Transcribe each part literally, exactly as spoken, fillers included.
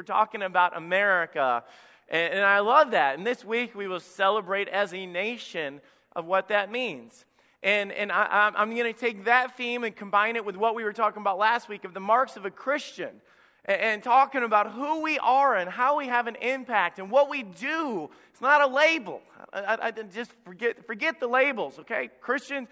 we're talking about America, and, and I love that. And this week we will celebrate as a nation of what that means. And and I, I'm going to take that theme and combine it with what we were talking about last week of the marks of a Christian, and, and talking about who we are and how we have an impact and what we do. It's not a label. I, I, I just forget forget the labels, okay? Christians,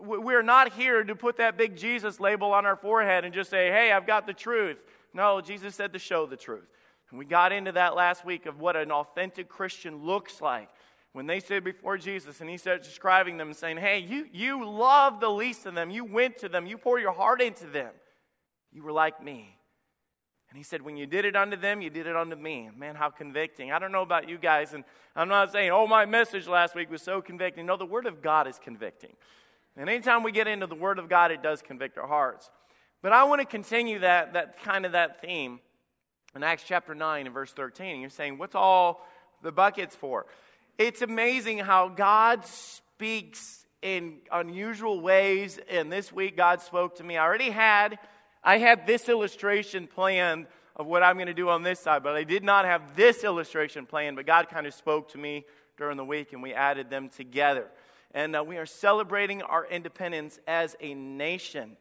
we're not here to put that big Jesus label on our forehead and just say, hey, I've got the truth. No, Jesus said to show the truth. And we got into that last week of what an authentic Christian looks like. When they stood before Jesus and he started describing them and saying, hey, you you love the least of them. You went to them. You pour your heart into them. You were like me. And he said, when you did it unto them, you did it unto me. Man, how convicting. I don't know about you guys, and I'm not saying, oh, my message last week was so convicting. No, the Word of God is convicting. And anytime we get into the Word of God, it does convict our hearts. But I want to continue that that kind of that theme in Acts chapter nine and verse thirteen. You're saying, what's all the buckets for? It's amazing how God speaks in unusual ways. And this week God spoke to me. I already had, I had this illustration planned of what I'm going to do on this side, but I did not have this illustration planned. But God kind of spoke to me during the week, and we added them together. And uh, we are celebrating our independence as a nation.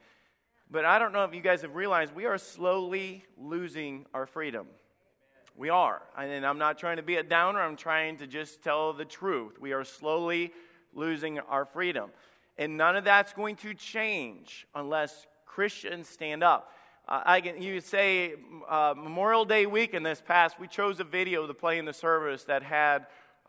But I don't know if you guys have realized, we are slowly losing our freedom. We are. And I'm not trying to be a downer. I'm trying to just tell the truth. We are slowly losing our freedom. And none of that's going to change unless Christians stand up. Uh, I can, you say uh, Memorial Day weekend this past, we chose a video to play in the service that had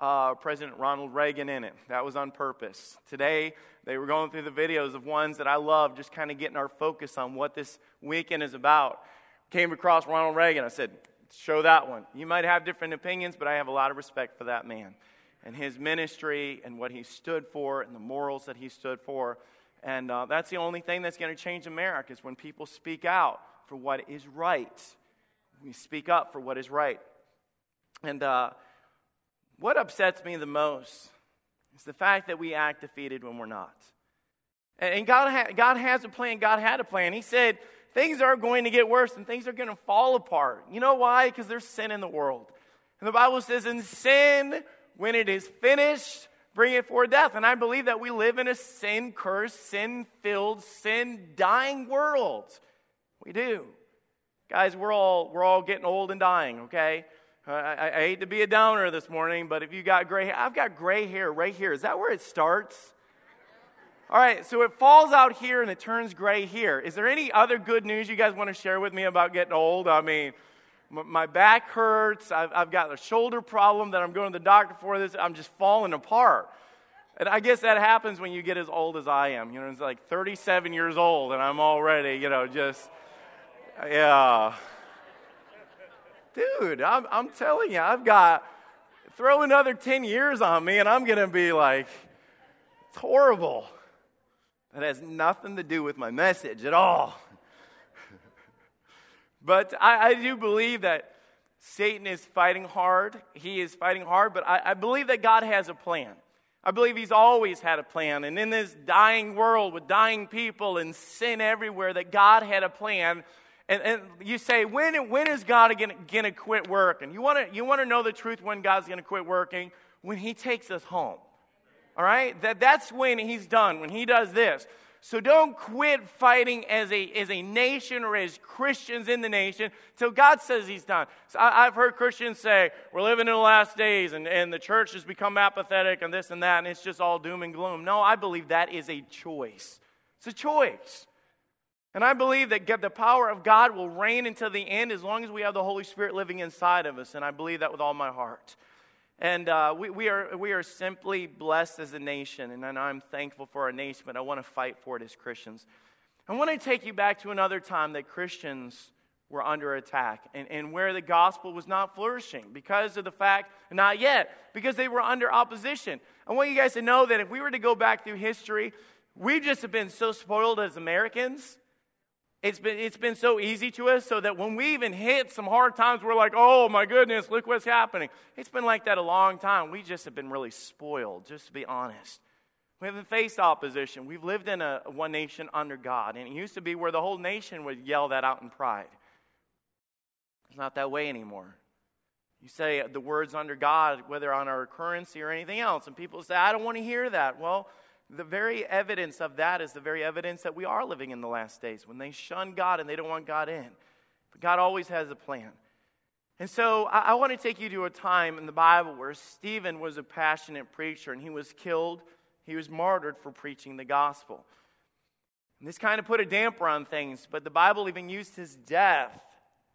Uh, President Ronald Reagan in it. That was on purpose. Today, they were going through the videos of ones that I love, just kind of getting our focus on what this weekend is about. Came across Ronald Reagan. I said, show that one. You might have different opinions, but I have a lot of respect for that man and his ministry and what he stood for and the morals that he stood for. And uh, that's the only thing that's going to change America is when people speak out for what is right. We speak up for what is right. And, uh, What upsets me the most is the fact that we act defeated when we're not. And God, ha- God has a plan. God had a plan. He said, things are going to get worse and things are going to fall apart. You know why? Because there's sin in the world. And the Bible says, in sin, when it is finished, bring it forth death. And I believe that we live in a sin-cursed, sin-filled, sin-dying world. We do. Guys, we're all we're all getting old and dying, okay? I, I hate to be a downer this morning, but if you got gray hair, I've got gray hair right here. Is that where it starts? All right, so it falls out here and it turns gray here. Is there any other good news you guys want to share with me about getting old? I mean, m- my back hurts. I've, I've got a shoulder problem that I'm going to the doctor for. This, I'm just falling apart. And I guess that happens when you get as old as I am. You know, it's like thirty-seven years old, and I'm already, you know, just, yeah. Dude, I'm, I'm telling you, I've got, throw another ten years on me and I'm going to be like, it's horrible. That has nothing to do with my message at all. But I, I do believe that Satan is fighting hard. He is fighting hard, but I, I believe that God has a plan. I believe he's always had a plan. And in this dying world with dying people and sin everywhere, that God had a plan. And, and you say, when, when is God going to quit working? You want to you want to know the truth when God's going to quit working? When he takes us home. All right? That, that's when he's done, when he does this. So don't quit fighting as a as a nation or as Christians in the nation till God says he's done. So I, I've heard Christians say, we're living in the last days, and, and the church has become apathetic and this and that, and it's just all doom and gloom. No, I believe that is a choice. It's a choice. And I believe that the power of God will reign until the end as long as we have the Holy Spirit living inside of us. And I believe that with all my heart. And uh, we, we are we are simply blessed as a nation. And I'm thankful for our nation, but I want to fight for it as Christians. I want to take you back to another time that Christians were under attack. And, and where the gospel was not flourishing because of the fact, not yet, because they were under opposition. I want you guys to know that if we were to go back through history, we just have been so spoiled as Americans. It's been it's been so easy to us so that when we even hit some hard times, we're like, oh my goodness, look what's happening. It's been like that a long time. We just have been really spoiled, just to be honest. We haven't faced opposition. We've lived in a one nation under God. And it used to be where the whole nation would yell that out in pride. It's not that way anymore. You say the word's under God, whether on our currency or anything else. And people say, I don't want to hear that. Well, the very evidence of that is the very evidence that we are living in the last days, when they shun God and they don't want God in. But God always has a plan. And so I, I want to take you to a time in the Bible where Stephen was a passionate preacher, and he was killed. He was martyred for preaching the gospel. And this kind of put a damper on things, but the Bible even used his death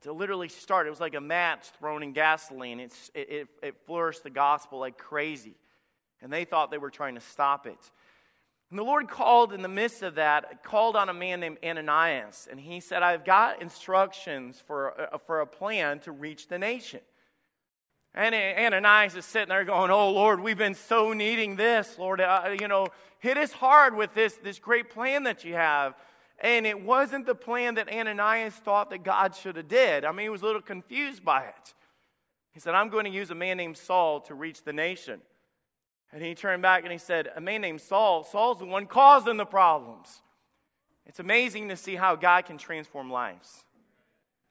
to literally start. It was like a match thrown in gasoline. It's, it, it, it flourished the gospel like crazy. And they thought they were trying to stop it. And the Lord called in the midst of that, called on a man named Ananias. And he said, I've got instructions for a, for a plan to reach the nation. And Ananias is sitting there going, oh, Lord, we've been so needing this, Lord. Uh, you know, hit us hard with this, this great plan that you have. And it wasn't the plan that Ananias thought that God should have did. I mean, he was a little confused by it. He said, I'm going to use a man named Saul to reach the nation. And he turned back and he said, a man named Saul, Saul's the one causing the problems. It's amazing to see how God can transform lives.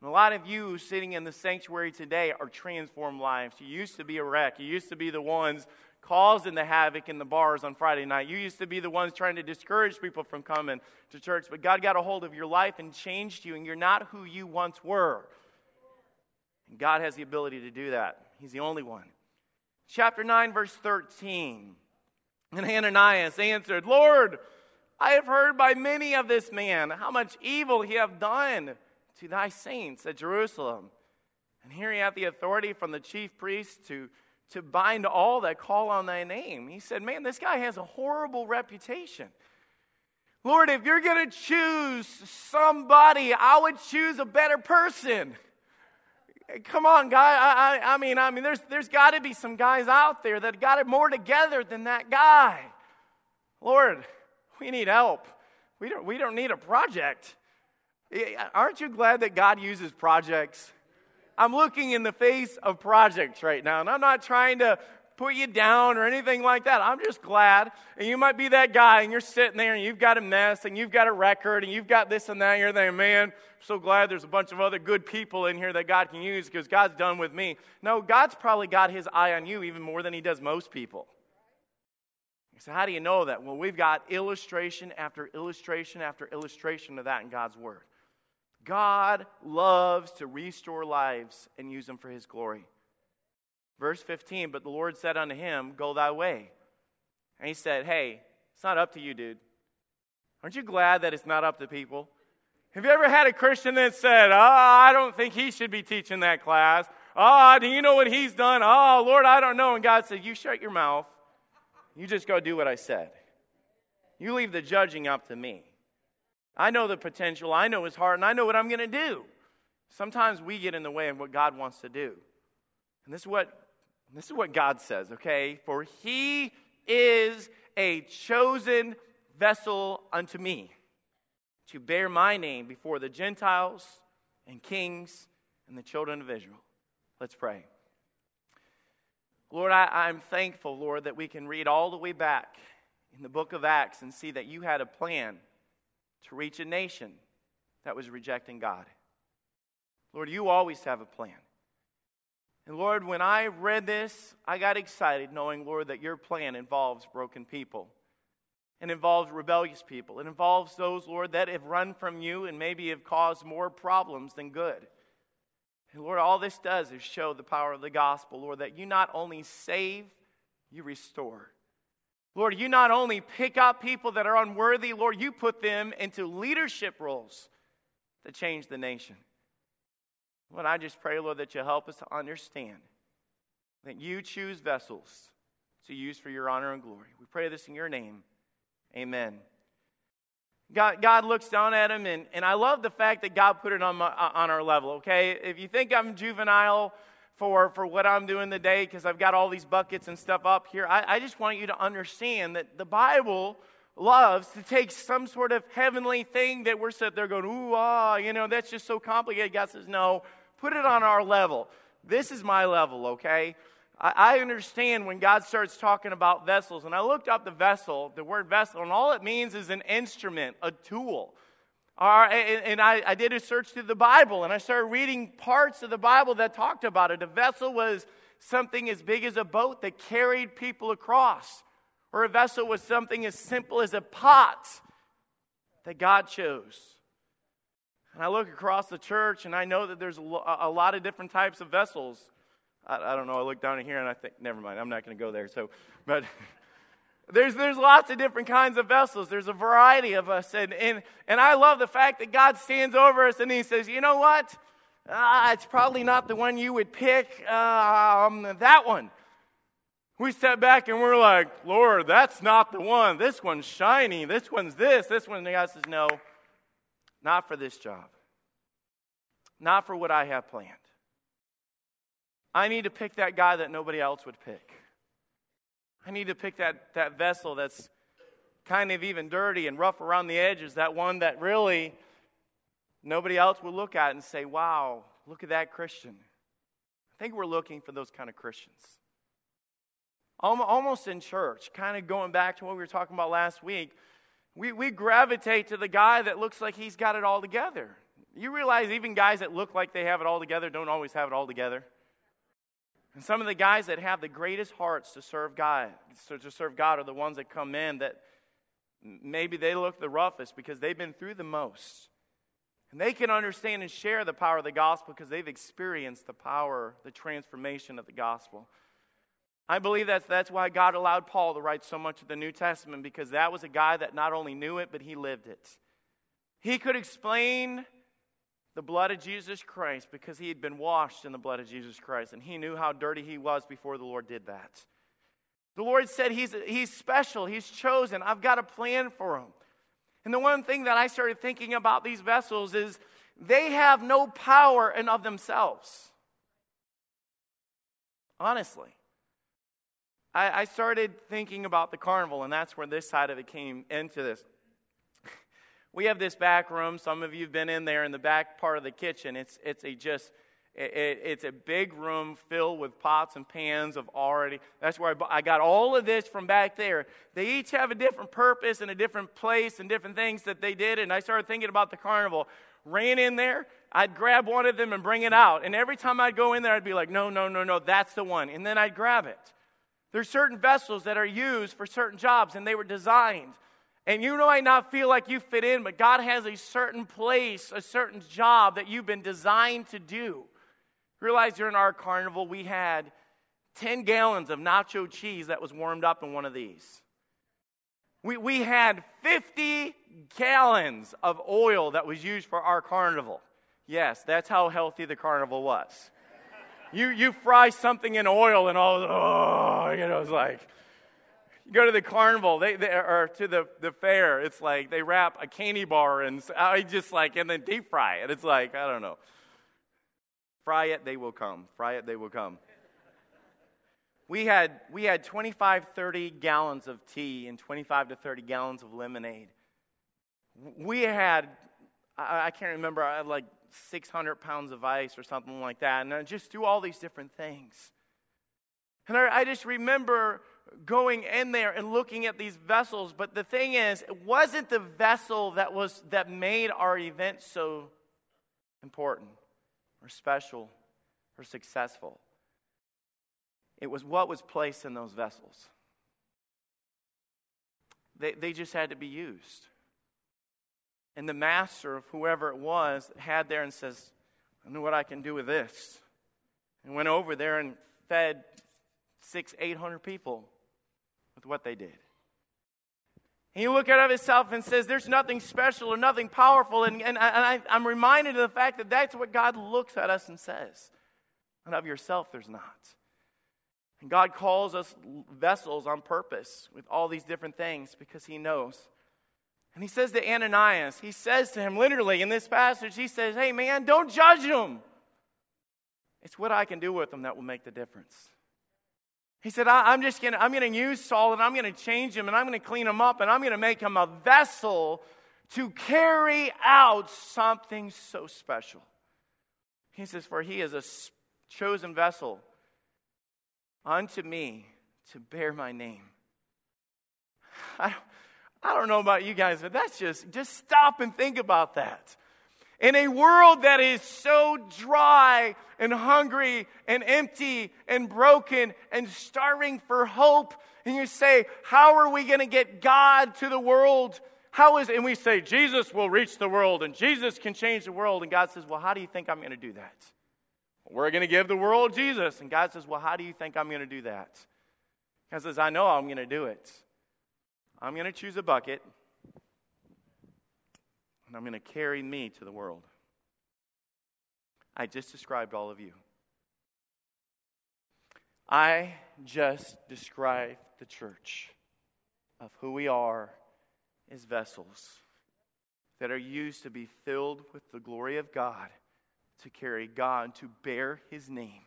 And a lot of you sitting in the sanctuary today are transformed lives. You used to be a wreck. You used to be the ones causing the havoc in the bars on Friday night. You used to be the ones trying to discourage people from coming to church, but God got a hold of your life and changed you, and you're not who you once were. And God has the ability to do that. He's the only one. Chapter nine, verse thirteen. And Ananias answered, Lord, I have heard by many of this man how much evil he hath done to thy saints at Jerusalem. And here he hath the authority from the chief priest to to bind all that call on thy name. He said, man, this guy has a horrible reputation. Lord, if you're going to choose somebody, I would choose a better person. Come on, guy. I, I, I mean, I mean, there's there's got to be some guys out there that got it more together than that guy. Lord, we need help. We don't we don't need a project. Aren't you glad that God uses projects? I'm looking in the face of projects right now, and I'm not trying to put you down or anything like that. I'm just glad, and you might be that guy, and you're sitting there, and you've got a mess, and you've got a record, and you've got this and that, and you're there, man, I'm so glad there's a bunch of other good people in here that God can use because God's done with me. No, God's probably got his eye on you even more than he does most people. So how do you know that? Well, we've got illustration after illustration after illustration of that in God's Word. God loves to restore lives and use them for his glory. Verse fifteen, but the Lord said unto him, go thy way. And he said, hey, it's not up to you, dude. Aren't you glad that it's not up to people? Have you ever had a Christian that said, oh, I don't think he should be teaching that class. Oh, do you know what he's done? Oh, Lord, I don't know. And God said, you shut your mouth. You just go do what I said. You leave the judging up to me. I know the potential, I know his heart, and I know what I'm going to do. Sometimes we get in the way of what God wants to do. And this is what this is what God says, okay? For he is a chosen vessel unto me to bear my name before the Gentiles and kings and the children of Israel. Let's pray. Lord, I, I'm thankful, Lord, that we can read all the way back in the book of Acts and see that you had a plan to reach a nation that was rejecting God. Lord, you always have a plan. And Lord, when I read this, I got excited knowing, Lord, that your plan involves broken people. It involves rebellious people. It involves those, Lord, that have run from you and maybe have caused more problems than good. And Lord, all this does is show the power of the gospel, Lord, that you not only save, you restore. Lord, you not only pick up people that are unworthy, Lord, you put them into leadership roles to change the nation. Lord, I just pray, Lord, that you help us to understand that you choose vessels to use for your honor and glory. We pray this in your name. Amen. God, God looks down at him, and, and I love the fact that God put it on my, on our level, okay? If you think I'm juvenile for, for what I'm doing today because I've got all these buckets and stuff up here, I, I just want you to understand that the Bible loves to take some sort of heavenly thing that we're sitting there going, ooh, ah, you know, that's just so complicated. God says, no, put it on our level. This is my level, okay? I, I understand when God starts talking about vessels, and I looked up the vessel, the word vessel, and all it means is an instrument, a tool. Our, and I, I did a search through the Bible, and I started reading parts of the Bible that talked about it. A vessel was something as big as a boat that carried people across. Or a vessel was something as simple as a pot that God chose. And I look across the church, and I know that there's a lot of different types of vessels. I, I don't know, I look down in here, and I think, never mind, I'm not going to go there. So, but... There's there's lots of different kinds of vessels. There's a variety of us. And, and, and I love the fact that God stands over us and he says, you know what? Uh, it's probably not the one you would pick. Um, that one. We step back and we're like, Lord, that's not the one. This one's shiny. This one's this. This one. And God says, no, not for this job. Not for what I have planned. I need to pick that guy that nobody else would pick. I need to pick that, that vessel that's kind of even dirty and rough around the edges, that one that really nobody else will look at and say, wow, look at that Christian. I think we're looking for those kind of Christians. Almost in church, kind of going back to what we were talking about last week, we, we gravitate to the guy that looks like he's got it all together. You realize even guys that look like they have it all together don't always have it all together. And some of the guys that have the greatest hearts to serve God, to serve God are the ones that come in that maybe they look the roughest because they've been through the most. And they can understand and share the power of the gospel because they've experienced the power, the transformation of the gospel. I believe that's, that's why God allowed Paul to write so much of the New Testament, because that was a guy that not only knew it, but he lived it. He could explain the blood of Jesus Christ because he had been washed in the blood of Jesus Christ, and he knew how dirty he was before the Lord did that. The Lord said he's, he's special, he's chosen, I've got a plan for him. And the one thing that I started thinking about these vessels is they have no power in of themselves. Honestly. I, I started thinking about the carnival, and that's where this side of it came into this. We have this back room. Some of you have been in there in the back part of the kitchen. It's it's a just it, it's a big room filled with pots and pans of already. That's where I, I got all of this from back there. They each have a different purpose and a different place and different things that they did. And I started thinking about the carnival. Ran in there. I'd grab one of them and bring it out. And every time I'd go in there, I'd be like, no, no, no, no, that's the one. And then I'd grab it. There's certain vessels that are used for certain jobs, and they were designed. And you might not feel like you fit in, but God has a certain place, a certain job that you've been designed to do. Realize during our carnival, we had ten gallons of nacho cheese that was warmed up in one of these. We, we had fifty gallons of oil that was used for our carnival. Yes, that's how healthy the carnival was. you you fry something in oil and all, oh, you know, it's like... You go to the carnival, they, they or to the, the fair, it's like they wrap a candy bar and I just like and then deep fry it. It's like, I don't know. Fry it, they will come. Fry it, they will come. We had we had twenty-five, thirty gallons of tea and twenty-five to thirty gallons of lemonade. We had I, I can't remember, I had like six hundred pounds of ice or something like that, and I just do all these different things. And I, I just remember going in there and looking at these vessels, but the thing is, it wasn't the vessel that was that made our event so important or special or successful. It was what was placed in those vessels. They they just had to be used. And the master of whoever it was had there and says, I know what I can do with this. And went over there and fed six, eight hundred people with what they did. And you look at himself and says, there's nothing special or nothing powerful. And, and, I, and I, I'm reminded of the fact that that's what God looks at us and says. And of yourself, there's not. And God calls us vessels on purpose with all these different things because he knows. And he says to Ananias, he says to him literally in this passage, he says, hey man, don't judge him. It's what I can do with him that will make the difference. He said, I'm just going to, I'm going to use Saul and I'm going to change him and I'm going to clean him up and I'm going to make him a vessel to carry out something so special. He says, for he is a chosen vessel unto me to bear my name. I, I don't know about you guys, but that's just, just stop and think about that. In a world that is so dry and hungry and empty and broken and starving for hope, and you say, how are we going to get God to the world? How is it? And we say, Jesus will reach the world and Jesus can change the world. And God says, well, how do you think I'm going to do that? We're going to give the world Jesus. And God says, well, how do you think I'm going to do that? God says, I know I'm going to do it. I'm going to choose a bucket. And I'm going to carry me to the world. I just described all of you. I just described the church of who we are as vessels that are used to be filled with the glory of God, to carry God, to bear His name.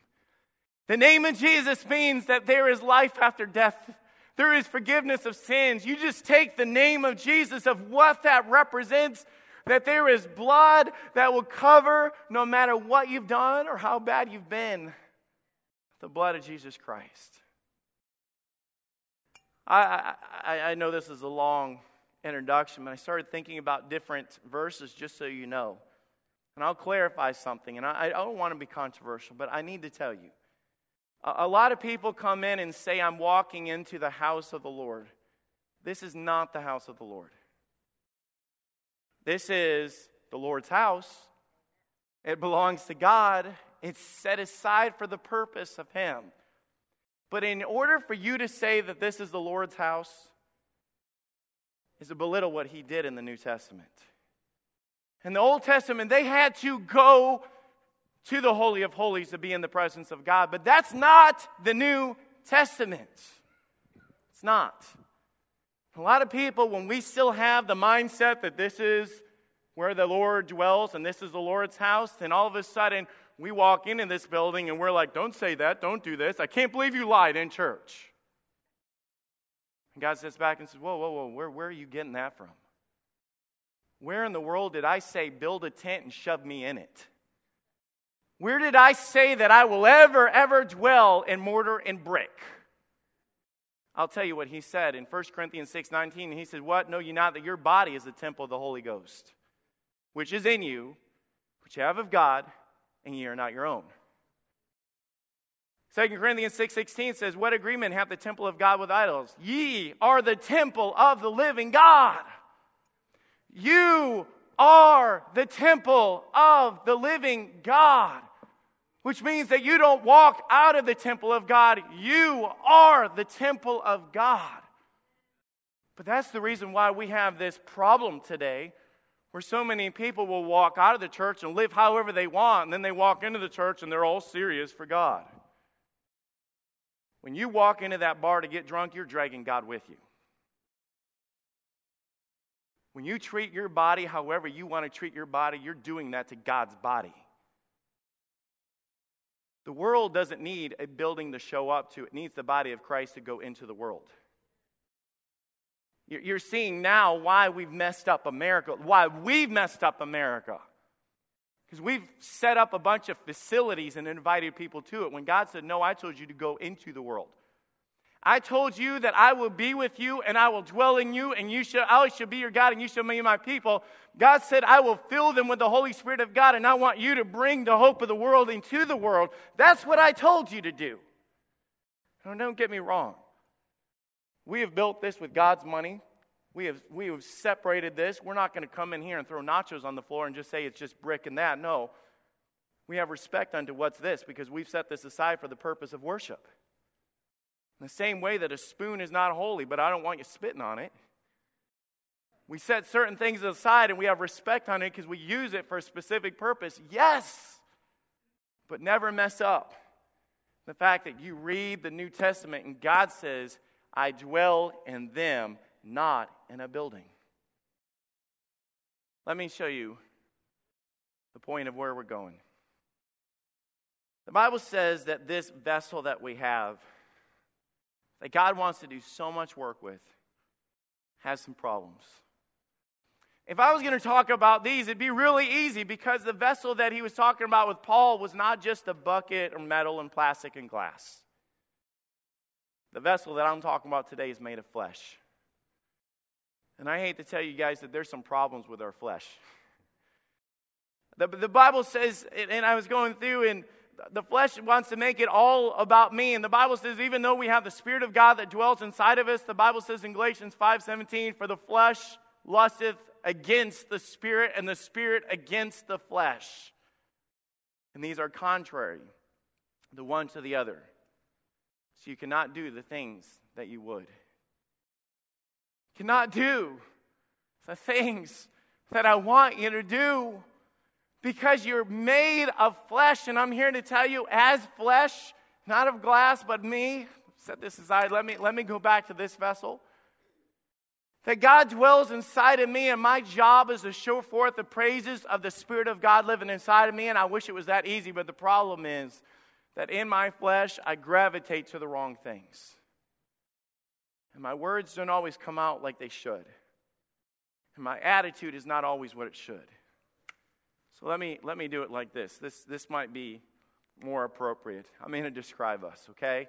The name of Jesus means that there is life after death. There is forgiveness of sins. You just take the name of Jesus, of what that represents, that there is blood that will cover no matter what you've done or how bad you've been. The blood of Jesus Christ. I, I, I know this is a long introduction, but I started thinking about different verses just so you know. And I'll clarify something, and I, I don't want to be controversial, but I need to tell you. A lot of people come in and say, I'm walking into the house of the Lord. This is not the house of the Lord. This is the Lord's house. It belongs to God. It's set aside for the purpose of Him. But in order for you to say that this is the Lord's house is to belittle what He did in the New Testament. In the Old Testament, they had to go to the Holy of Holies to be in the presence of God. But that's not the New Testament. It's not. A lot of people, when we still have the mindset that this is where the Lord dwells and this is the Lord's house, then all of a sudden we walk into this building and we're like, don't say that, don't do this. I can't believe you lied in church. And God sits back and says, whoa, whoa, whoa, where, where are you getting that from? Where in the world did I say build a tent and shove me in it? Where did I say that I will ever, ever dwell in mortar and brick? I'll tell you what He said in First Corinthians six nineteen. He said, what? Know ye not that your body is the temple of the Holy Ghost, which is in you, which you have of God, and ye are not your own. Second Corinthians six sixteen says, what agreement hath the temple of God with idols? Ye are the temple of the living God. You are the temple of the living God, which means that you don't walk out of the temple of God. You are the temple of God. But that's the reason why we have this problem today, where so many people will walk out of the church and live however they want, and then they walk into the church and they're all serious for God. When you walk into that bar to get drunk, you're dragging God with you. When you treat your body however you want to treat your body, you're doing that to God's body. The world doesn't need a building to show up to. It needs the body of Christ to go into the world. You're seeing now why we've messed up America, why we've messed up America. Because we've set up a bunch of facilities and invited people to it when God said, no, I told you to go into the world. I told you that I will be with you and I will dwell in you and you shall, I shall be your God and you shall be my people. God said, I will fill them with the Holy Spirit of God and I want you to bring the hope of the world into the world. That's what I told you to do. Now, don't get me wrong. We have built this with God's money. We have, we have separated this. We're not going to come in here and throw nachos on the floor and just say it's just brick and that. No, we have respect unto what's this because we've set this aside for the purpose of worship. In the same way that a spoon is not holy, but I don't want you spitting on it. We set certain things aside and we have respect on it because we use it for a specific purpose. Yes, but never mess up the fact that you read the New Testament and God says, I dwell in them, not in a building. Let me show you the point of where we're going. The Bible says that this vessel that we have, that God wants to do so much work with, has some problems. If I was going to talk about these, it'd be really easy because the vessel that he was talking about with Paul was not just a bucket or metal and plastic and glass. The vessel that I'm talking about today is made of flesh. And I hate to tell you guys that there's some problems with our flesh. The, the Bible says, and I was going through, and the flesh wants to make it all about me. And the Bible says, even though we have the Spirit of God that dwells inside of us, the Bible says in Galatians five seventeen, for the flesh lusteth against the Spirit, and the Spirit against the flesh. And these are contrary, the one to the other. So you cannot do the things that you would. You cannot do the things that I want you to do. Because you're made of flesh, and I'm here to tell you, as flesh, not of glass, but me. Set this aside. Let me let me go back to this vessel. That God dwells inside of me, and my job is to show forth the praises of the Spirit of God living inside of me. And I wish it was that easy, but the problem is that in my flesh, I gravitate to the wrong things. And my words don't always come out like they should. And my attitude is not always what it should. So let me let me do it like this. This this might be more appropriate. I'm going to describe us, okay?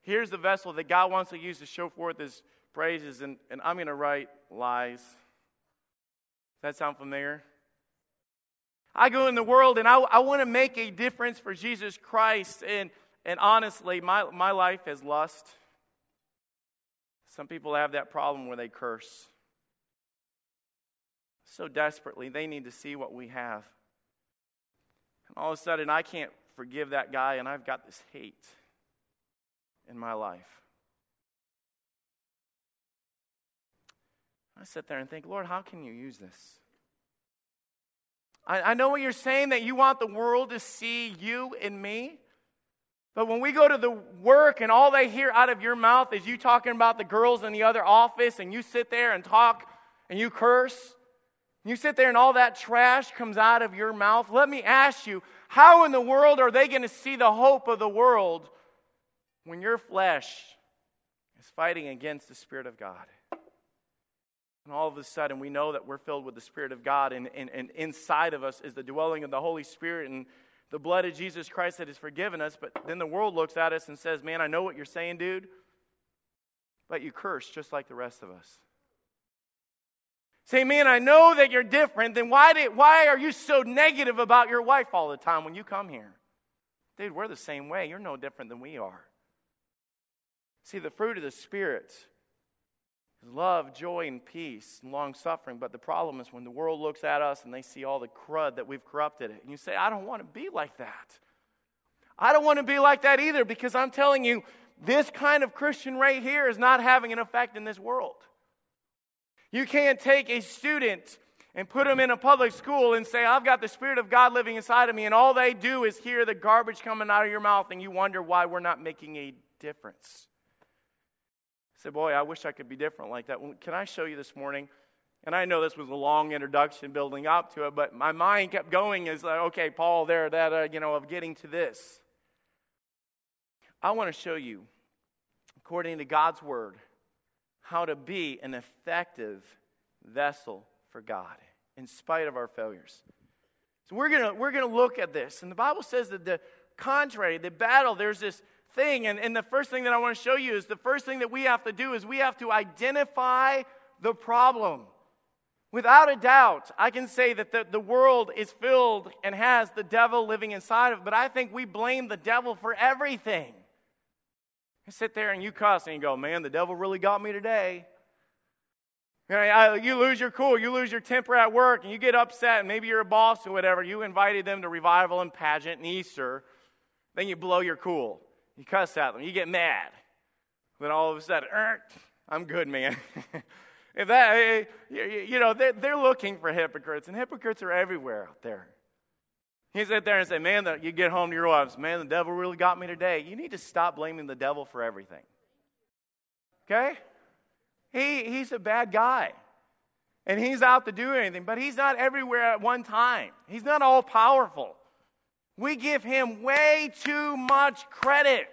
Here's the vessel that God wants to use to show forth His praises, and, and I'm going to write lies. Does that sound familiar? I go in the world, and I, I want to make a difference for Jesus Christ, and and honestly, my, my life is lust. Some people have that problem where they curse so desperately. They need to see what we have. All of a sudden, I can't forgive that guy, and I've got this hate in my life. I sit there and think, Lord, how can you use this? I, I know what you're saying, that you want the world to see you and me. But when we go to the work and all they hear out of your mouth is you talking about the girls in the other office, and you sit there and talk and you curse. You sit there and all that trash comes out of your mouth. Let me ask you, how in the world are they going to see the hope of the world when your flesh is fighting against the Spirit of God? And all of a sudden we know that we're filled with the Spirit of God, and, and, and inside of us is the dwelling of the Holy Spirit and the blood of Jesus Christ that has forgiven us. But then the world looks at us and says, man, I know what you're saying, dude, but you curse just like the rest of us. Say, man, I know that you're different. Then why did, why are you so negative about your wife all the time when you come here? Dude, we're the same way. You're no different than we are. See, the fruit of the Spirit is love, joy, and peace, and long-suffering. But the problem is when the world looks at us and they see all the crud that we've corrupted it. And you say, I don't want to be like that. I don't want to be like that either, because I'm telling you, this kind of Christian right here is not having an effect in this world. You can't take a student and put them in a public school and say, I've got the Spirit of God living inside of me, and all they do is hear the garbage coming out of your mouth, and you wonder why we're not making a difference. I said, boy, I wish I could be different like that. Well, can I show you this morning? And I know this was a long introduction building up to it, but my mind kept going as like, okay, Paul, there, that, uh, you know, of getting to this. I want to show you, according to God's Word, how to be an effective vessel for God in spite of our failures. So we're gonna we're gonna look at this. And the Bible says that the contrary, the battle, there's this thing. And, and the first thing that I want to show you is the first thing that we have to do is we have to identify the problem. Without a doubt, I can say that the, the world is filled and has the devil living inside of it, but I think we blame the devil for everything. You sit there and you cuss and you go, man, the devil really got me today. You know, I, you lose your cool, you lose your temper at work, and you get upset, and maybe you're a boss or whatever. You invited them to revival and pageant and Easter. Then you blow your cool. You cuss at them. You get mad. Then all of a sudden, I'm good, man. If that, you know, they're, they're looking for hypocrites, and hypocrites are everywhere out there. You sit there and say, man, the, you get home to your wives, man, the devil really got me today. You need to stop blaming the devil for everything. Okay? He He's a bad guy. And he's out to do anything. But he's not everywhere at one time. He's not all-powerful. We give him way too much credit.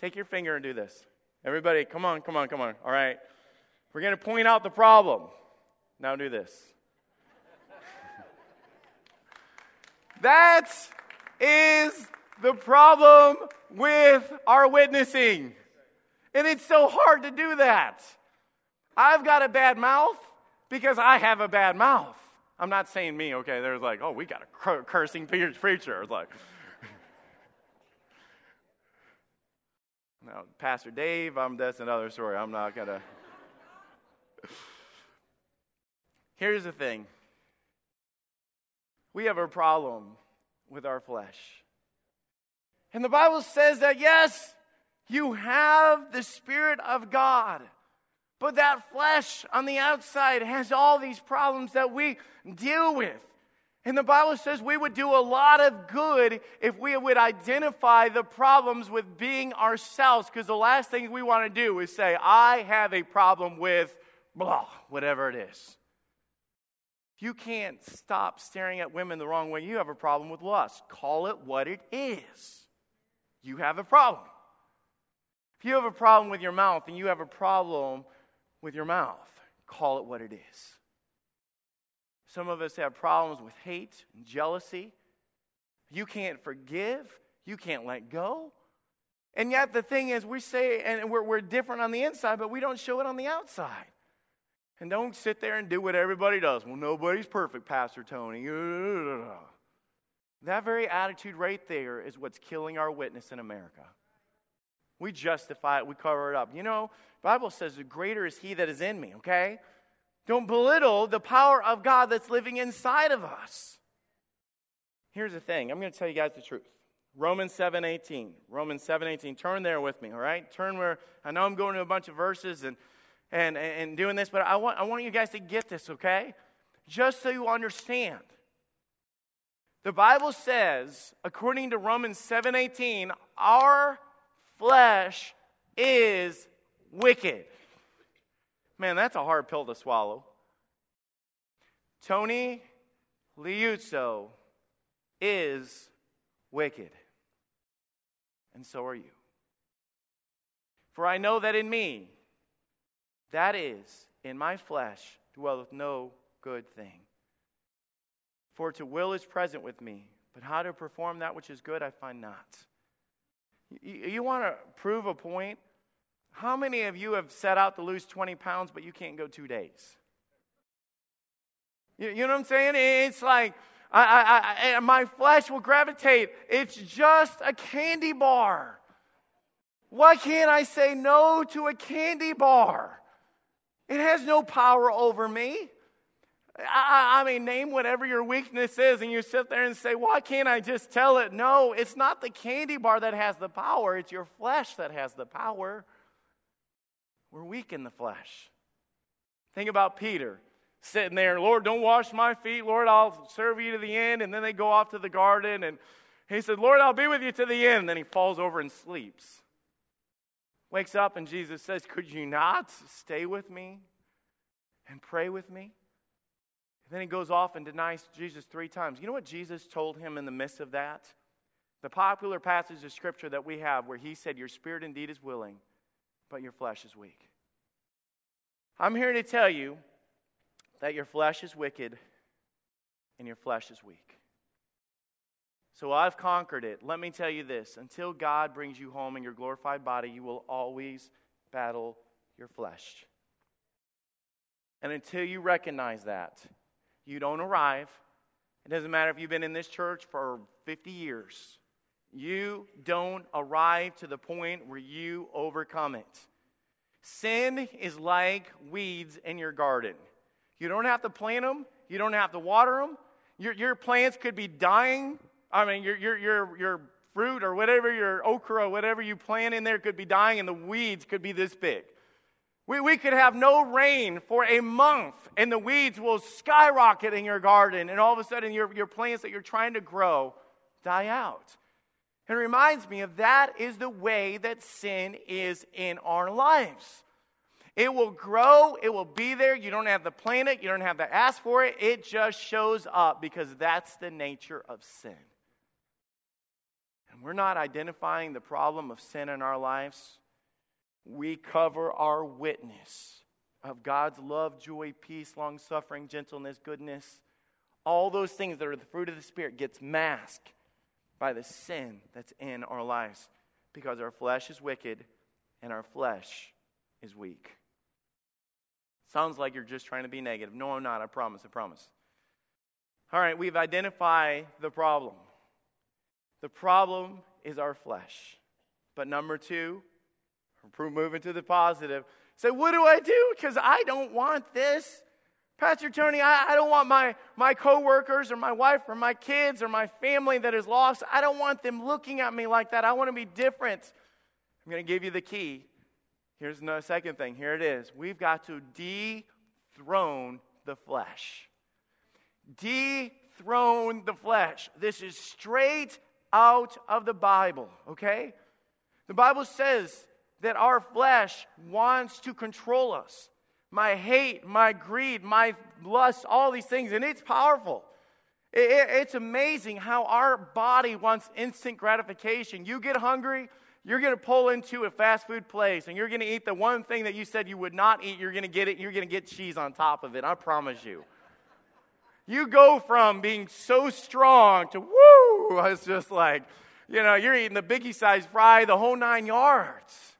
Take your finger and do this. Everybody, come on, come on, come on. All right. We're going to point out the problem. Now do this. That is the problem with our witnessing. And it's so hard to do that. I've got a bad mouth because I have a bad mouth. I'm not saying me, okay? There's like, oh, we got a cur- cursing preacher. It's like, now, Pastor Dave, I'm, that's another story. I'm not going to. Here's the thing. We have a problem with our flesh. And the Bible says that, yes, you have the Spirit of God. But that flesh on the outside has all these problems that we deal with. And the Bible says we would do a lot of good if we would identify the problems with being ourselves. Because the last thing we want to do is say, I have a problem with blah, whatever it is. You can't stop staring at women the wrong way. You have a problem with lust. Call it what it is. You have a problem. If you have a problem with your mouth, then you have a problem with your mouth. Call it what it is. Some of us have problems with hate and jealousy. You can't forgive. You can't let go. And yet the thing is, we say, and we're, we're different on the inside, but we don't show it on the outside. And don't sit there and do what everybody does. Well, nobody's perfect, Pastor Tony. That very attitude right there is what's killing our witness in America. We justify it. We cover it up. You know, the Bible says the greater is he that is in me, okay? Don't belittle the power of God that's living inside of us. Here's the thing. I'm going to tell you guys the truth. Romans seven eighteen. Romans seven eighteen. Turn there with me, all right? Turn where, I know I'm going to a bunch of verses and And, and doing this, but I want I want you guys to get this, okay? Just so you understand. The Bible says, according to Romans seven eighteen, our flesh is wicked. Man, that's a hard pill to swallow. Tony Liuzzo is wicked. And so are you. For I know that in me, that is, in my flesh dwelleth no good thing. For to will is present with me, but how to perform that which is good I find not. You, you want to prove a point? How many of you have set out to lose twenty pounds, but you can't go two days? You, you know what I'm saying? It's like, I, I, I, my flesh will gravitate. It's just a candy bar. Why can't I say no to a candy bar? It has no power over me. I, I mean, name whatever your weakness is, and you sit there and say, why can't I just tell it? No, it's not the candy bar that has the power. It's your flesh that has the power. We're weak in the flesh. Think about Peter sitting there, Lord, don't wash my feet. Lord, I'll serve you to the end. And then they go off to the garden, and he said, Lord, I'll be with you to the end. And then he falls over and sleeps. Wakes up and Jesus says, could you not stay with me and pray with me? And then he goes off and denies Jesus three times. You know what Jesus told him in the midst of that? The popular passage of Scripture that we have where he said, your spirit indeed is willing, but your flesh is weak. I'm here to tell you that your flesh is wicked and your flesh is weak. So I've conquered it. Let me tell you this. Until God brings you home in your glorified body, you will always battle your flesh. And until you recognize that, you don't arrive. It doesn't matter if you've been in this church for fifty years. You don't arrive to the point where you overcome it. Sin is like weeds in your garden. You don't have to plant them. You don't have to water them. Your, your plants could be dying. I mean, your, your your your fruit or whatever, your okra, whatever you plant in there could be dying, and the weeds could be this big. We we could have no rain for a month, and the weeds will skyrocket in your garden, and all of a sudden your, your plants that you're trying to grow die out. It reminds me of that is the way that sin is in our lives. It will grow. It will be there. You don't have to plant it. You don't have to ask for it. It just shows up because that's the nature of sin. We're not identifying the problem of sin in our lives. We cover our witness of God's love, joy, peace, long-suffering, gentleness, goodness. All those things that are the fruit of the Spirit gets masked by the sin that's in our lives because our flesh is wicked and our flesh is weak. Sounds like you're just trying to be negative. No, I'm not. I promise. I promise. All right, we've identified the problem. The problem is our flesh. But number two, moving to the positive, say, what do I do? Because I don't want this. Pastor Tony, I, I don't want my, my coworkers or my wife or my kids or my family that is lost. I don't want them looking at me like that. I want to be different. I'm going to give you the key. Here's the second thing. Here it is. We've got to dethrone the flesh. Dethrone the flesh. This is straight out of the Bible, okay? The Bible says that our flesh wants to control us. My hate, my greed, my lust, all these things. And it's powerful. It, it, it's amazing how our body wants instant gratification. You get hungry, you're going to pull into a fast food place. And you're going to eat the one thing that you said you would not eat. You're going to get it. And you're going to get cheese on top of it. I promise you. You go from being so strong to, woo, it's just like, you know, you're eating the biggie-sized fry, the whole nine yards.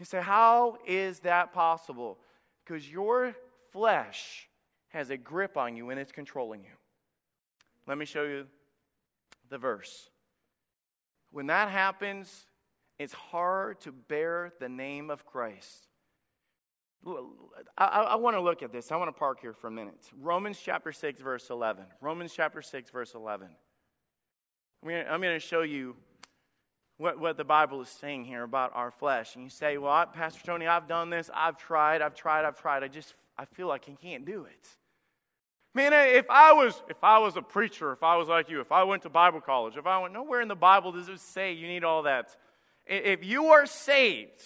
You say, how is that possible? Because your flesh has a grip on you and it's controlling you. Let me show you the verse. When that happens, it's hard to bear the name of Christ. I, I, I want to look at this. I want to park here for a minute. Romans chapter six, verse eleven. Romans chapter six, verse eleven. I'm going to show you What, what the Bible is saying here about our flesh. And you say, well, I, Pastor Tony, I've done this. I've tried, I've tried, I've tried. I just, I feel like I can't do it. Man, if I was, if I was a preacher, if I was like you, if I went to Bible college, if I went, nowhere in the Bible does it say you need all that. If you are saved,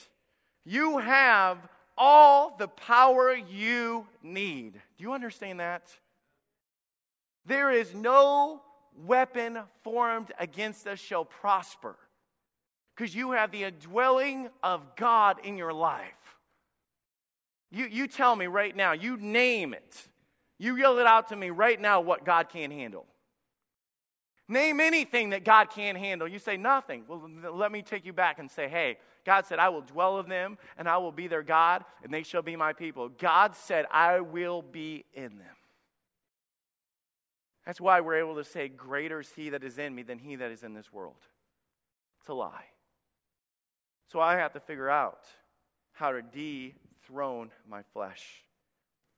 you have all the power you need. Do you understand that? There is no weapon formed against us shall prosper. Because you have the indwelling of God in your life. You, you tell me right now, you name it. You yell it out to me right now what God can't handle. Name anything that God can't handle. You say nothing. Well, let me take you back and say, hey, God said, I will dwell in them and I will be their God and they shall be my people. God said, I will be in them. That's why we're able to say, greater is he that is in me than he that is in this world. It's a lie. So I have to figure out how to dethrone my flesh.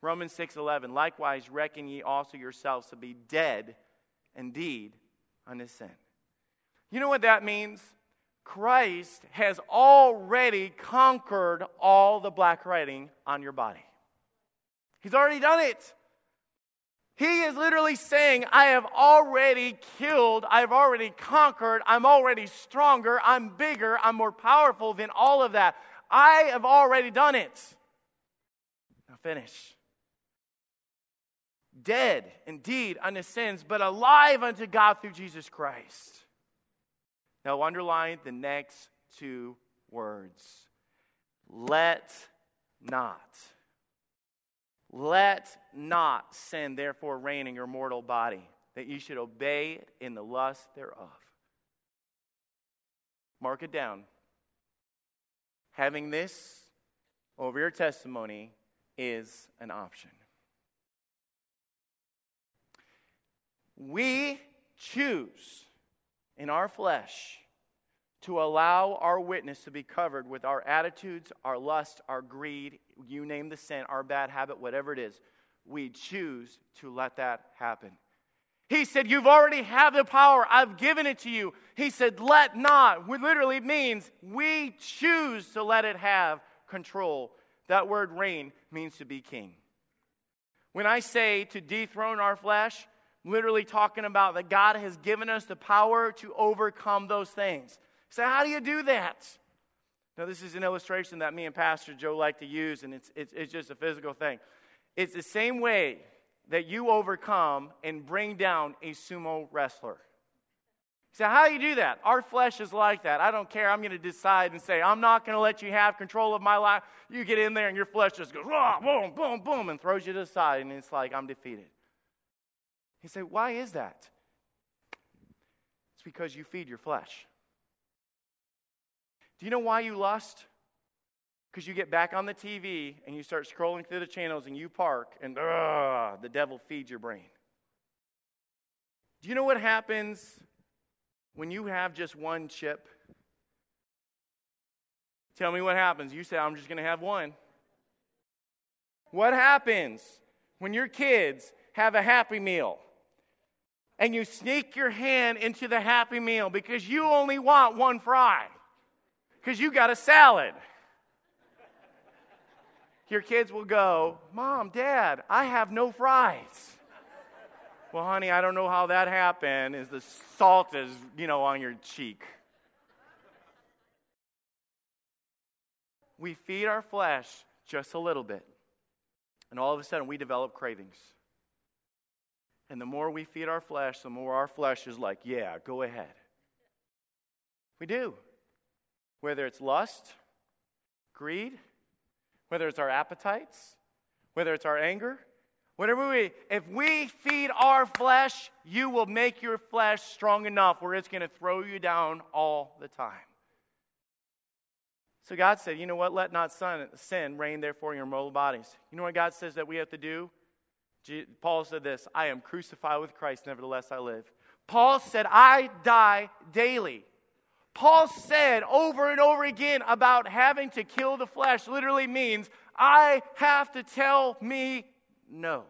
Romans six eleven, likewise reckon ye also yourselves to be dead indeed unto sin. You know what that means? Christ has already conquered all the black writing on your body. He's already done it. He is literally saying, I have already killed, I've already conquered, I'm already stronger, I'm bigger, I'm more powerful than all of that. I have already done it. Now finish. Dead indeed unto sins, but alive unto God through Jesus Christ. Now underline the next two words. Let not. Let not sin therefore reign in your mortal body, that you should obey it in the lust thereof. Mark it down. Having this over your testimony is an option. We choose in our flesh to allow our witness to be covered with our attitudes, our lust, our greed, you name the sin, our bad habit, whatever it is. We choose to let that happen. He said, you've already have the power. I've given it to you. He said, let not. Which literally means we choose to let it have control. That word reign means to be king. When I say to dethrone our flesh, literally talking about that God has given us the power to overcome those things. So how do you do that? Now, this is an illustration that me and Pastor Joe like to use, and it's, it's it's just a physical thing. It's the same way that you overcome and bring down a sumo wrestler. So how do you do that? Our flesh is like that. I don't care. I'm going to decide and say, I'm not going to let you have control of my life. You get in there, and your flesh just goes, boom, boom, boom, and throws you to the side, and it's like, I'm defeated. You say, why is that? It's because you feed your flesh. Do you know why you lust? Because you get back on the T V and you start scrolling through the channels and you park and uh, the devil feeds your brain. Do you know what happens when you have just one chip? Tell me what happens. You say, I'm just going to have one. What happens when your kids have a Happy Meal and you sneak your hand into the Happy Meal because you only want one fry because you got a salad? Your kids will go, Mom, Dad, I have no fries. Well, honey, I don't know how that happened, is the salt is, you know, on your cheek. We feed our flesh just a little bit, and all of a sudden we develop cravings. And the more we feed our flesh, the more our flesh is like, yeah, go ahead. We do. Whether it's lust, greed, whether it's our appetites, whether it's our anger, whatever we, if we feed our flesh, you will make your flesh strong enough where it's going to throw you down all the time. So God said, you know what? Let not sin reign therefore in your mortal bodies. You know what God says that we have to do? Paul said this, I am crucified with Christ, nevertheless I live. Paul said, I die daily. Paul said over and over again about having to kill the flesh literally means I have to tell me no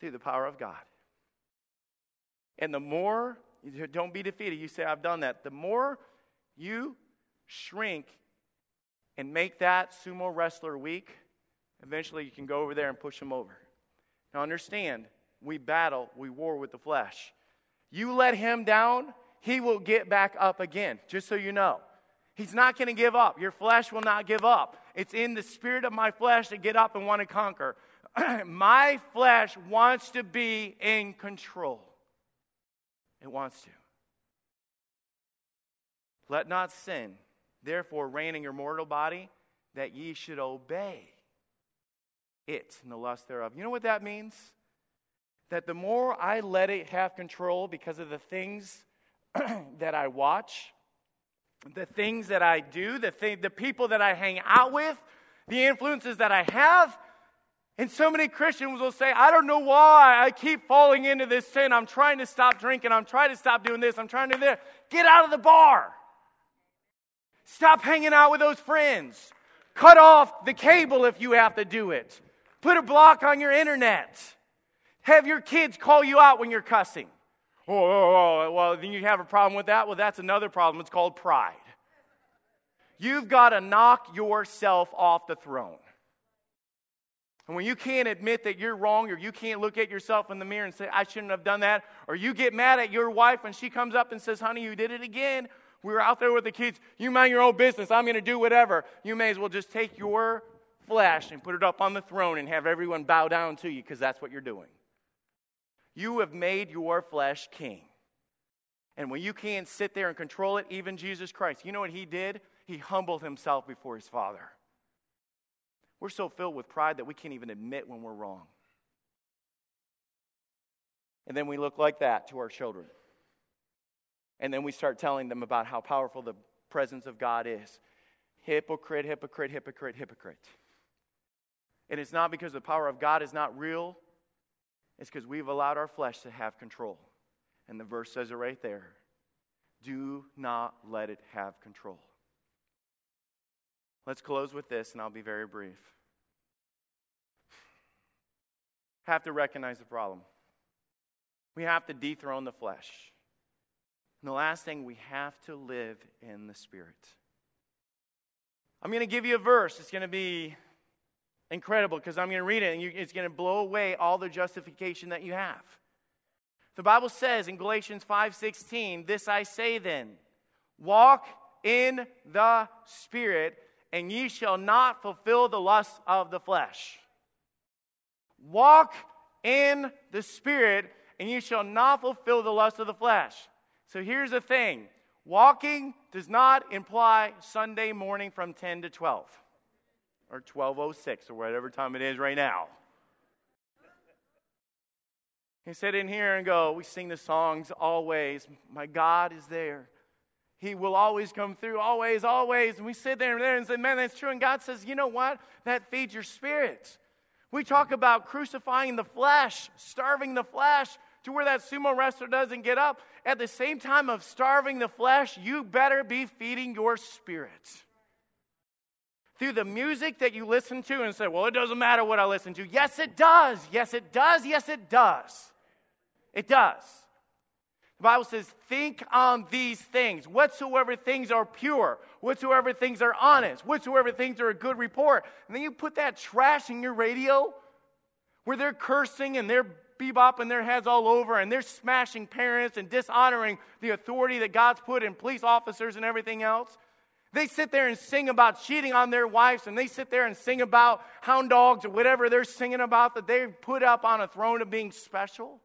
through the power of God. And the more, don't be defeated. You say, I've done that. The more you shrink and make that sumo wrestler weak, eventually you can go over there and push him over. Now understand, we battle, we war with the flesh. You let him down, he will get back up again, just so you know. He's not going to give up. Your flesh will not give up. It's in the spirit of my flesh to get up and want to conquer. My flesh wants to be in control. It wants to. Let not sin, therefore, reign in your mortal body, that ye should obey it and the lust thereof. You know what that means? That the more I let it have control because of the things that I watch, the things that I do, the thing, the people that I hang out with, the influences that I have. And so many Christians will say, I don't know why I keep falling into this sin. I'm trying to stop drinking. I'm trying to stop doing this. I'm trying to do that. Get out of the bar. Stop hanging out with those friends. Cut off the cable if you have to do it. Put a block on your internet. Have your kids call you out when you're cussing. Oh, oh, oh, well, then you have a problem with that? Well, that's another problem. It's called pride. You've got to knock yourself off the throne. And when you can't admit that you're wrong, or you can't look at yourself in the mirror and say, I shouldn't have done that, or you get mad at your wife and she comes up and says, honey, you did it again. We were out there with the kids. You mind your own business. I'm going to do whatever. You may as well just take your flesh and put it up on the throne and have everyone bow down to you because that's what you're doing. You have made your flesh king. And when you can't sit there and control it, even Jesus Christ, you know what he did? He humbled himself before his Father. We're so filled with pride that we can't even admit when we're wrong. And then we look like that to our children. And then we start telling them about how powerful the presence of God is. Hypocrite, hypocrite, hypocrite, hypocrite. And it's not because the power of God is not real. It's because we've allowed our flesh to have control. And the verse says it right there. Do not let it have control. Let's close with this, and I'll be very brief. Have to recognize the problem. We have to dethrone the flesh. And the last thing, we have to live in the Spirit. I'm going to give you a verse. It's going to be incredible, because I'm going to read it, and you, it's going to blow away all the justification that you have. The Bible says in Galatians five sixteen, this I say then, walk in the Spirit, and ye shall not fulfill the lusts of the flesh. Walk in the Spirit, and ye shall not fulfill the lusts of the flesh. So here's the thing. Walking does not imply Sunday morning from ten to twelve. Or twelve oh six, or whatever time it is right now. You sit in here and go, we sing the songs always. My God is there. He will always come through, always, always. And we sit there and there and say, man, that's true. And God says, you know what? That feeds your spirit. We talk about crucifying the flesh, starving the flesh, to where that sumo wrestler doesn't get up. At the same time of starving the flesh, you better be feeding your spirit. Through the music that you listen to and say, well, it doesn't matter what I listen to. Yes, it does. Yes, it does. Yes, it does. It does. The Bible says, think on these things. Whatsoever things are pure, whatsoever things are honest, whatsoever things are a good report. And then you put that trash in your radio where they're cursing and they're bebopping their heads all over and they're smashing parents and dishonoring the authority that God's put in police officers and everything else. They sit there and sing about cheating on their wives, and they sit there and sing about hound dogs or whatever they're singing about that they've put up on a throne of being special.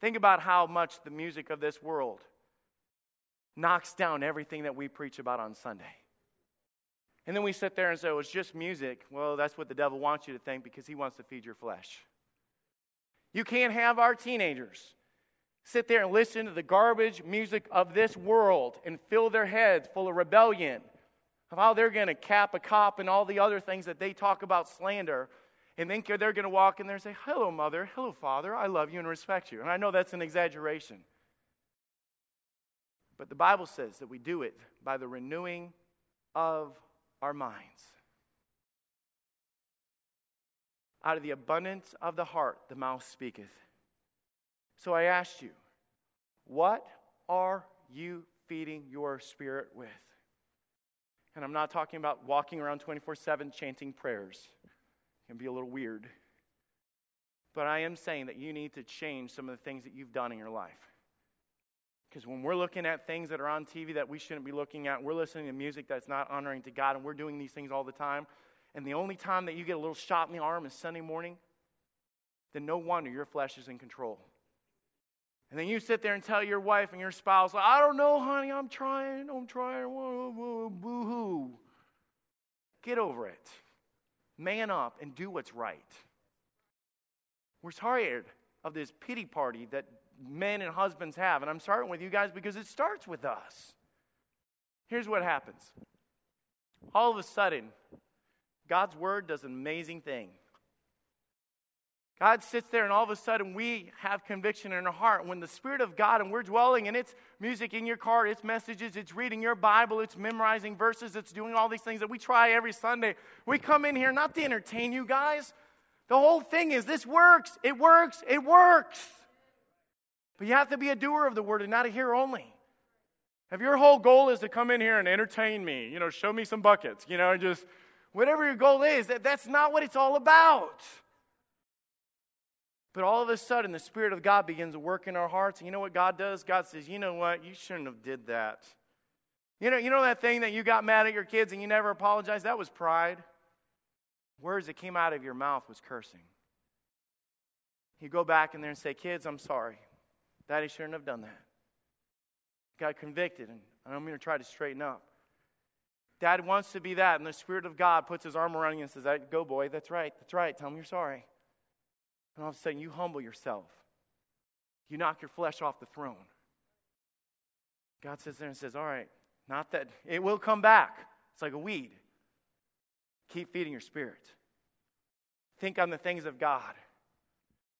Think about how much the music of this world knocks down everything that we preach about on Sunday. And then we sit there and say, well, it's just music. Well, that's what the devil wants you to think, because he wants to feed your flesh. You can't have our teenagers sit there and listen to the garbage music of this world and fill their heads full of rebellion, of how they're going to cap a cop and all the other things that they talk about, slander. And then they're going to walk in there and say, hello, mother, hello, father, I love you and respect you. And I know that's an exaggeration. But the Bible says that we do it by the renewing of our minds. Out of the abundance of the heart, the mouth speaketh. So I asked you, what are you feeding your spirit with? And I'm not talking about walking around twenty-four seven chanting prayers. Can be a little weird. But I am saying that you need to change some of the things that you've done in your life. Because when we're looking at things that are on T V that we shouldn't be looking at, we're listening to music that's not honoring to God, and we're doing these things all the time. And the only time that you get a little shot in the arm is Sunday morning. Then no wonder your flesh is in control. And then you sit there and tell your wife and your spouse, I don't know, honey, I'm trying, I'm trying, boo-hoo. Get over it. Man up and do what's right. We're tired of this pity party that men and husbands have. And I'm starting with you guys because it starts with us. Here's what happens. All of a sudden, God's word does an amazing thing. God sits there and all of a sudden we have conviction in our heart. When the Spirit of God and we're dwelling, and it's music in your car, it's messages, it's reading your Bible, it's memorizing verses, it's doing all these things that we try every Sunday. We come in here not to entertain you guys. The whole thing is this works, it works, it works. But you have to be a doer of the word and not a hearer only. If your whole goal is to come in here and entertain me, you know, show me some buckets, you know, just whatever your goal is, that, that's not what it's all about. But all of a sudden, the Spirit of God begins to work in our hearts. And you know what God does? God says, you know what? You shouldn't have did that. You know, you know that thing that you got mad at your kids and you never apologized? That was pride. Words that came out of your mouth was cursing. You go back in there and say, kids, I'm sorry. Daddy shouldn't have done that. Got convicted, and I'm going to try to straighten up. Dad wants to be that, and the Spirit of God puts his arm around you and says, go, boy, that's right, that's right. Tell him you're sorry. And all of a sudden, you humble yourself. You knock your flesh off the throne. God sits there and says, all right, not that. It will come back. It's like a weed. Keep feeding your spirit. Think on the things of God.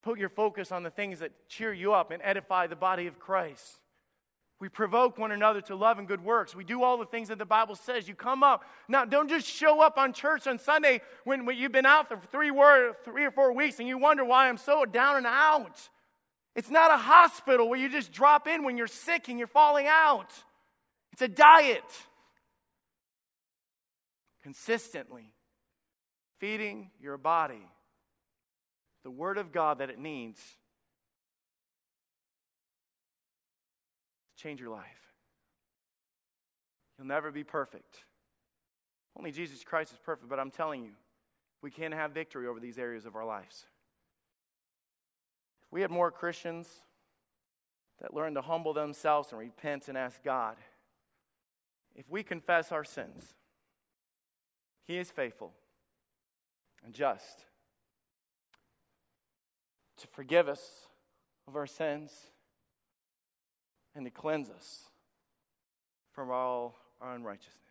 Put your focus on the things that cheer you up and edify the body of Christ. We provoke one another to love and good works. We do all the things that the Bible says. You come up. Now, don't just show up on church on Sunday when, when you've been out for three, word, three or four weeks and you wonder why I'm so down and out. It's not a hospital where you just drop in when you're sick and you're falling out. It's a diet. Consistently feeding your body the Word of God that it needs. Change your life. You'll never be perfect. Only Jesus Christ is perfect, but I'm telling you, we can have victory over these areas of our lives. If we had more Christians that learn to humble themselves and repent and ask God, if we confess our sins, He is faithful and just to forgive us of our sins and to cleanse us from all our unrighteousness.